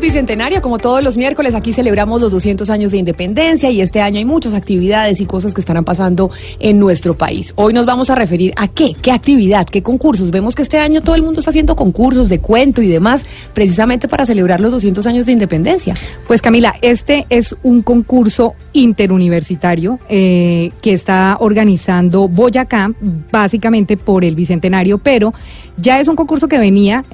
Bicentenario, como todos los miércoles, aquí celebramos los 200 años de independencia y este año hay muchas actividades y cosas que estarán pasando en nuestro país. Hoy nos vamos a referir a qué actividad, qué concursos. Vemos que este año todo el mundo está haciendo concursos de cuento y demás, precisamente para celebrar los 200 años de independencia. Pues Camila, este es un concurso interuniversitario que está organizando Boyacá, básicamente por el Bicentenario, pero ya es un concurso que venía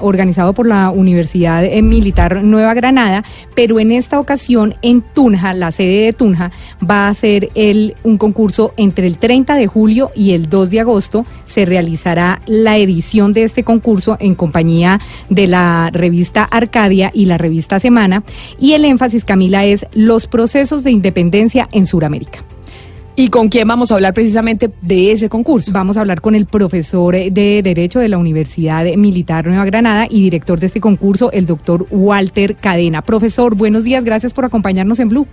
organizado por la Universidad Militar Nueva Granada, pero en esta ocasión en Tunja, la sede de Tunja, va a ser un concurso entre el 30 de julio y el 2 de agosto. Se realizará la edición de este concurso en compañía de la revista Arcadia y la revista Semana, y el énfasis, Camila, es los procesos de independencia en Sudamérica. ¿Y con quién vamos a hablar precisamente de ese concurso? Vamos a hablar con el profesor de Derecho de la Universidad Militar Nueva Granada y director de este concurso, el doctor Walter Cadena. Profesor, buenos días, gracias por acompañarnos en Blue.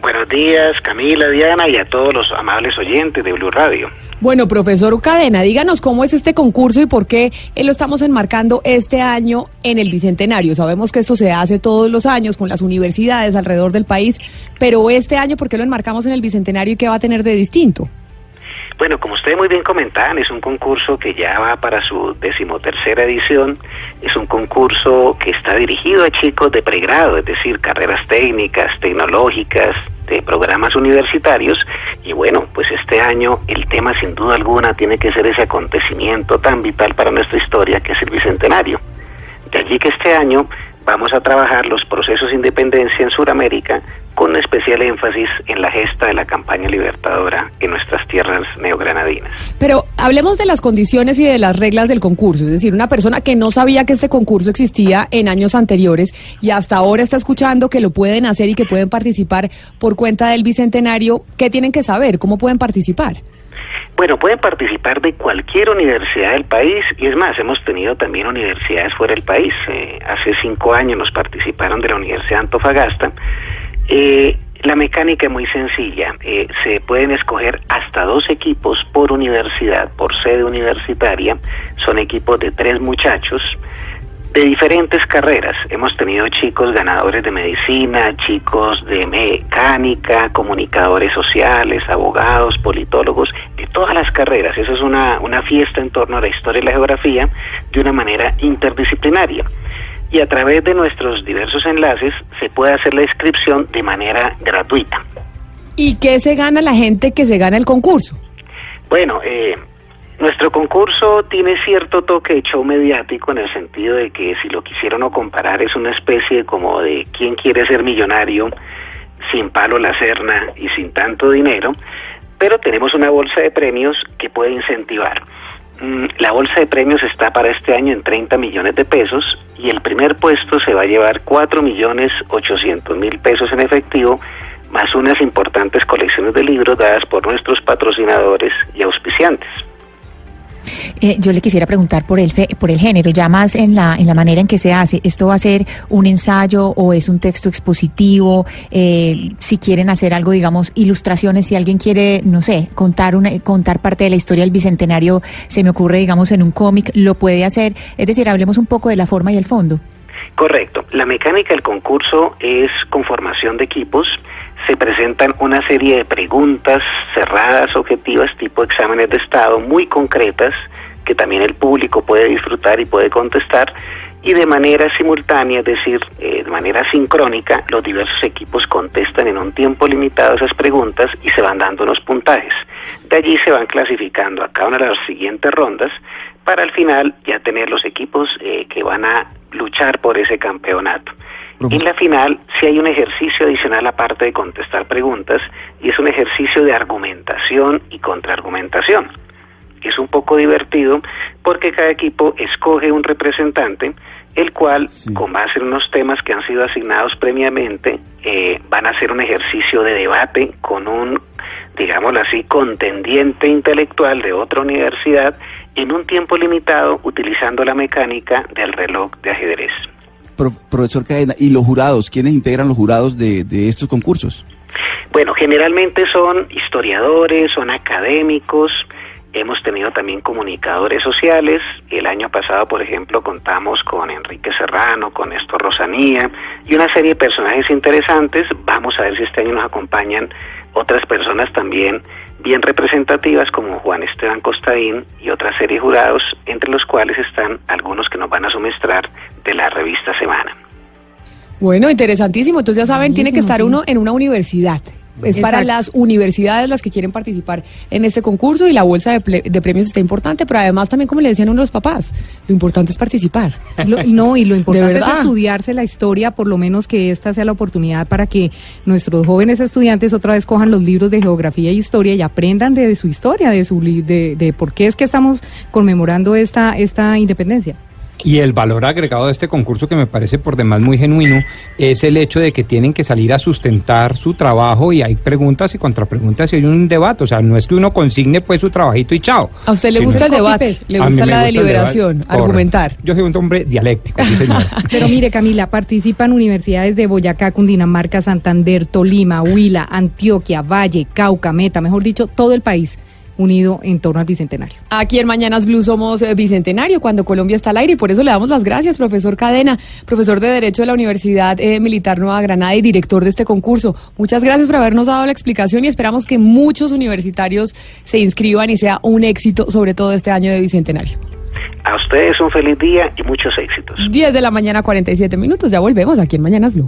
Buenos días, Camila, Diana y a todos los amables oyentes de Blu Radio. Bueno, profesor Cadena, díganos cómo es este concurso y por qué lo estamos enmarcando este año en el Bicentenario. Sabemos que esto se hace todos los años con las universidades alrededor del país, pero este año, ¿por qué lo enmarcamos en el Bicentenario y qué va a tener de distinto? Bueno, como ustedes muy bien comentaban, es un concurso que ya va para su 13ª edición. Es un concurso que está dirigido a chicos de pregrado, es decir, carreras técnicas, tecnológicas, de programas universitarios. Y bueno, pues este año el tema sin duda alguna tiene que ser ese acontecimiento tan vital para nuestra historia que es el Bicentenario. De allí que este año vamos a trabajar los procesos de independencia en Sudamérica con un especial énfasis en la gesta de la campaña libertadora en nuestras tierras neogranadinas. Pero hablemos de las condiciones y de las reglas del concurso, es decir, una persona que no sabía que este concurso existía en años anteriores y hasta ahora está escuchando que lo pueden hacer y que pueden participar por cuenta del Bicentenario, ¿qué tienen que saber? ¿Cómo pueden participar? Bueno, pueden participar de cualquier universidad del país, y es más, hemos tenido también universidades fuera del país. Hace 5 años nos participaron de la Universidad Antofagasta. La mecánica es muy sencilla, se pueden escoger hasta 2 equipos por universidad, por sede universitaria. Son equipos de 3 muchachos de diferentes carreras. Hemos tenido chicos ganadores de medicina, chicos de mecánica, comunicadores sociales, abogados, politólogos, de todas las carreras. Eso es una fiesta en torno a la historia y la geografía de una manera interdisciplinaria. Y a través de nuestros diversos enlaces se puede hacer la inscripción de manera gratuita. ¿Y qué se gana la gente que se gana el concurso? Bueno, nuestro concurso tiene cierto toque de show mediático, en el sentido de que, si lo quisieron o comparar, es una especie como de ¿quién quiere ser millonario? Sin palo la cerna y sin tanto dinero, pero tenemos una bolsa de premios que puede incentivar. La bolsa de premios está para este año en 30 millones de pesos y el primer puesto se va a llevar 4.800.000 pesos en efectivo, más unas importantes colecciones de libros dadas por nuestros patrocinadores y auspiciantes. Yo le quisiera preguntar por el género, ya más en la manera en que se hace. ¿Esto va a ser un ensayo o es un texto expositivo? Si quieren hacer algo, digamos, ilustraciones, si alguien quiere, no sé, contar parte de la historia del Bicentenario, se me ocurre, digamos, en un cómic, lo puede hacer. Es decir, hablemos un poco de la forma y el fondo. Correcto. La mecánica del concurso es conformación de equipos. Se presentan una serie de preguntas cerradas, objetivas, tipo exámenes de estado, muy concretas, que también el público puede disfrutar y puede contestar, y de manera simultánea, es decir, de manera sincrónica, los diversos equipos contestan en un tiempo limitado esas preguntas y se van dando unos puntajes. De allí se van clasificando a cada una de las siguientes rondas, para al final ya tener los equipos que van a luchar por ese campeonato. En la final, sí hay un ejercicio adicional aparte de contestar preguntas, y es un ejercicio de argumentación y contraargumentación. Es un poco divertido porque cada equipo escoge un representante el cual, con base en unos temas que han sido asignados previamente, van a hacer un ejercicio de debate con un, digámoslo así, contendiente intelectual de otra universidad en un tiempo limitado, utilizando la mecánica del reloj de ajedrez. Profesor Cadena, ¿y los jurados? ¿Quiénes integran los jurados de estos concursos? Bueno, generalmente son historiadores, son académicos. Hemos tenido también comunicadores sociales. El año pasado, por ejemplo, contamos con Enrique Serrano, con Néstor Rosanía y una serie de personajes interesantes. Vamos a ver si este año nos acompañan otras personas también bien representativas como Juan Esteban Costadín y otra serie de jurados, entre los cuales están algunos que nos van a suministrar de la revista Semana. Bueno, interesantísimo. Entonces ya saben, tiene que estar uno en una universidad. Es para las universidades las que quieren participar en este concurso, y la bolsa de premios está importante, pero además también, como le decían unos papás, lo importante es participar. Lo importante es estudiarse la historia, por lo menos que esta sea la oportunidad para que nuestros jóvenes estudiantes otra vez cojan los libros de geografía e historia y aprendan de su historia, de por qué es que estamos conmemorando esta independencia. Y el valor agregado de este concurso, que me parece por demás muy genuino, es el hecho de que tienen que salir a sustentar su trabajo, y hay preguntas y contrapreguntas y hay un debate. O sea, no es que uno consigne pues su trabajito y chao. ¿A usted le gusta el debate? ¿Le gusta la deliberación, argumentar? Yo soy un hombre dialéctico, sí señora. Pero mire, Camila, participan universidades de Boyacá, Cundinamarca, Santander, Tolima, Huila, Antioquia, Valle, Cauca, Meta, mejor dicho, todo el país unido en torno al Bicentenario. Aquí en Mañanas Blue somos Bicentenario, cuando Colombia está al aire, y por eso le damos las gracias, profesor Cadena, profesor de Derecho de la Universidad Militar Nueva Granada y director de este concurso. Muchas gracias por habernos dado la explicación, y esperamos que muchos universitarios se inscriban y sea un éxito, sobre todo este año de Bicentenario. A ustedes un feliz día y muchos éxitos. 10 de la mañana, 47 minutos, ya volvemos aquí en Mañanas Blue.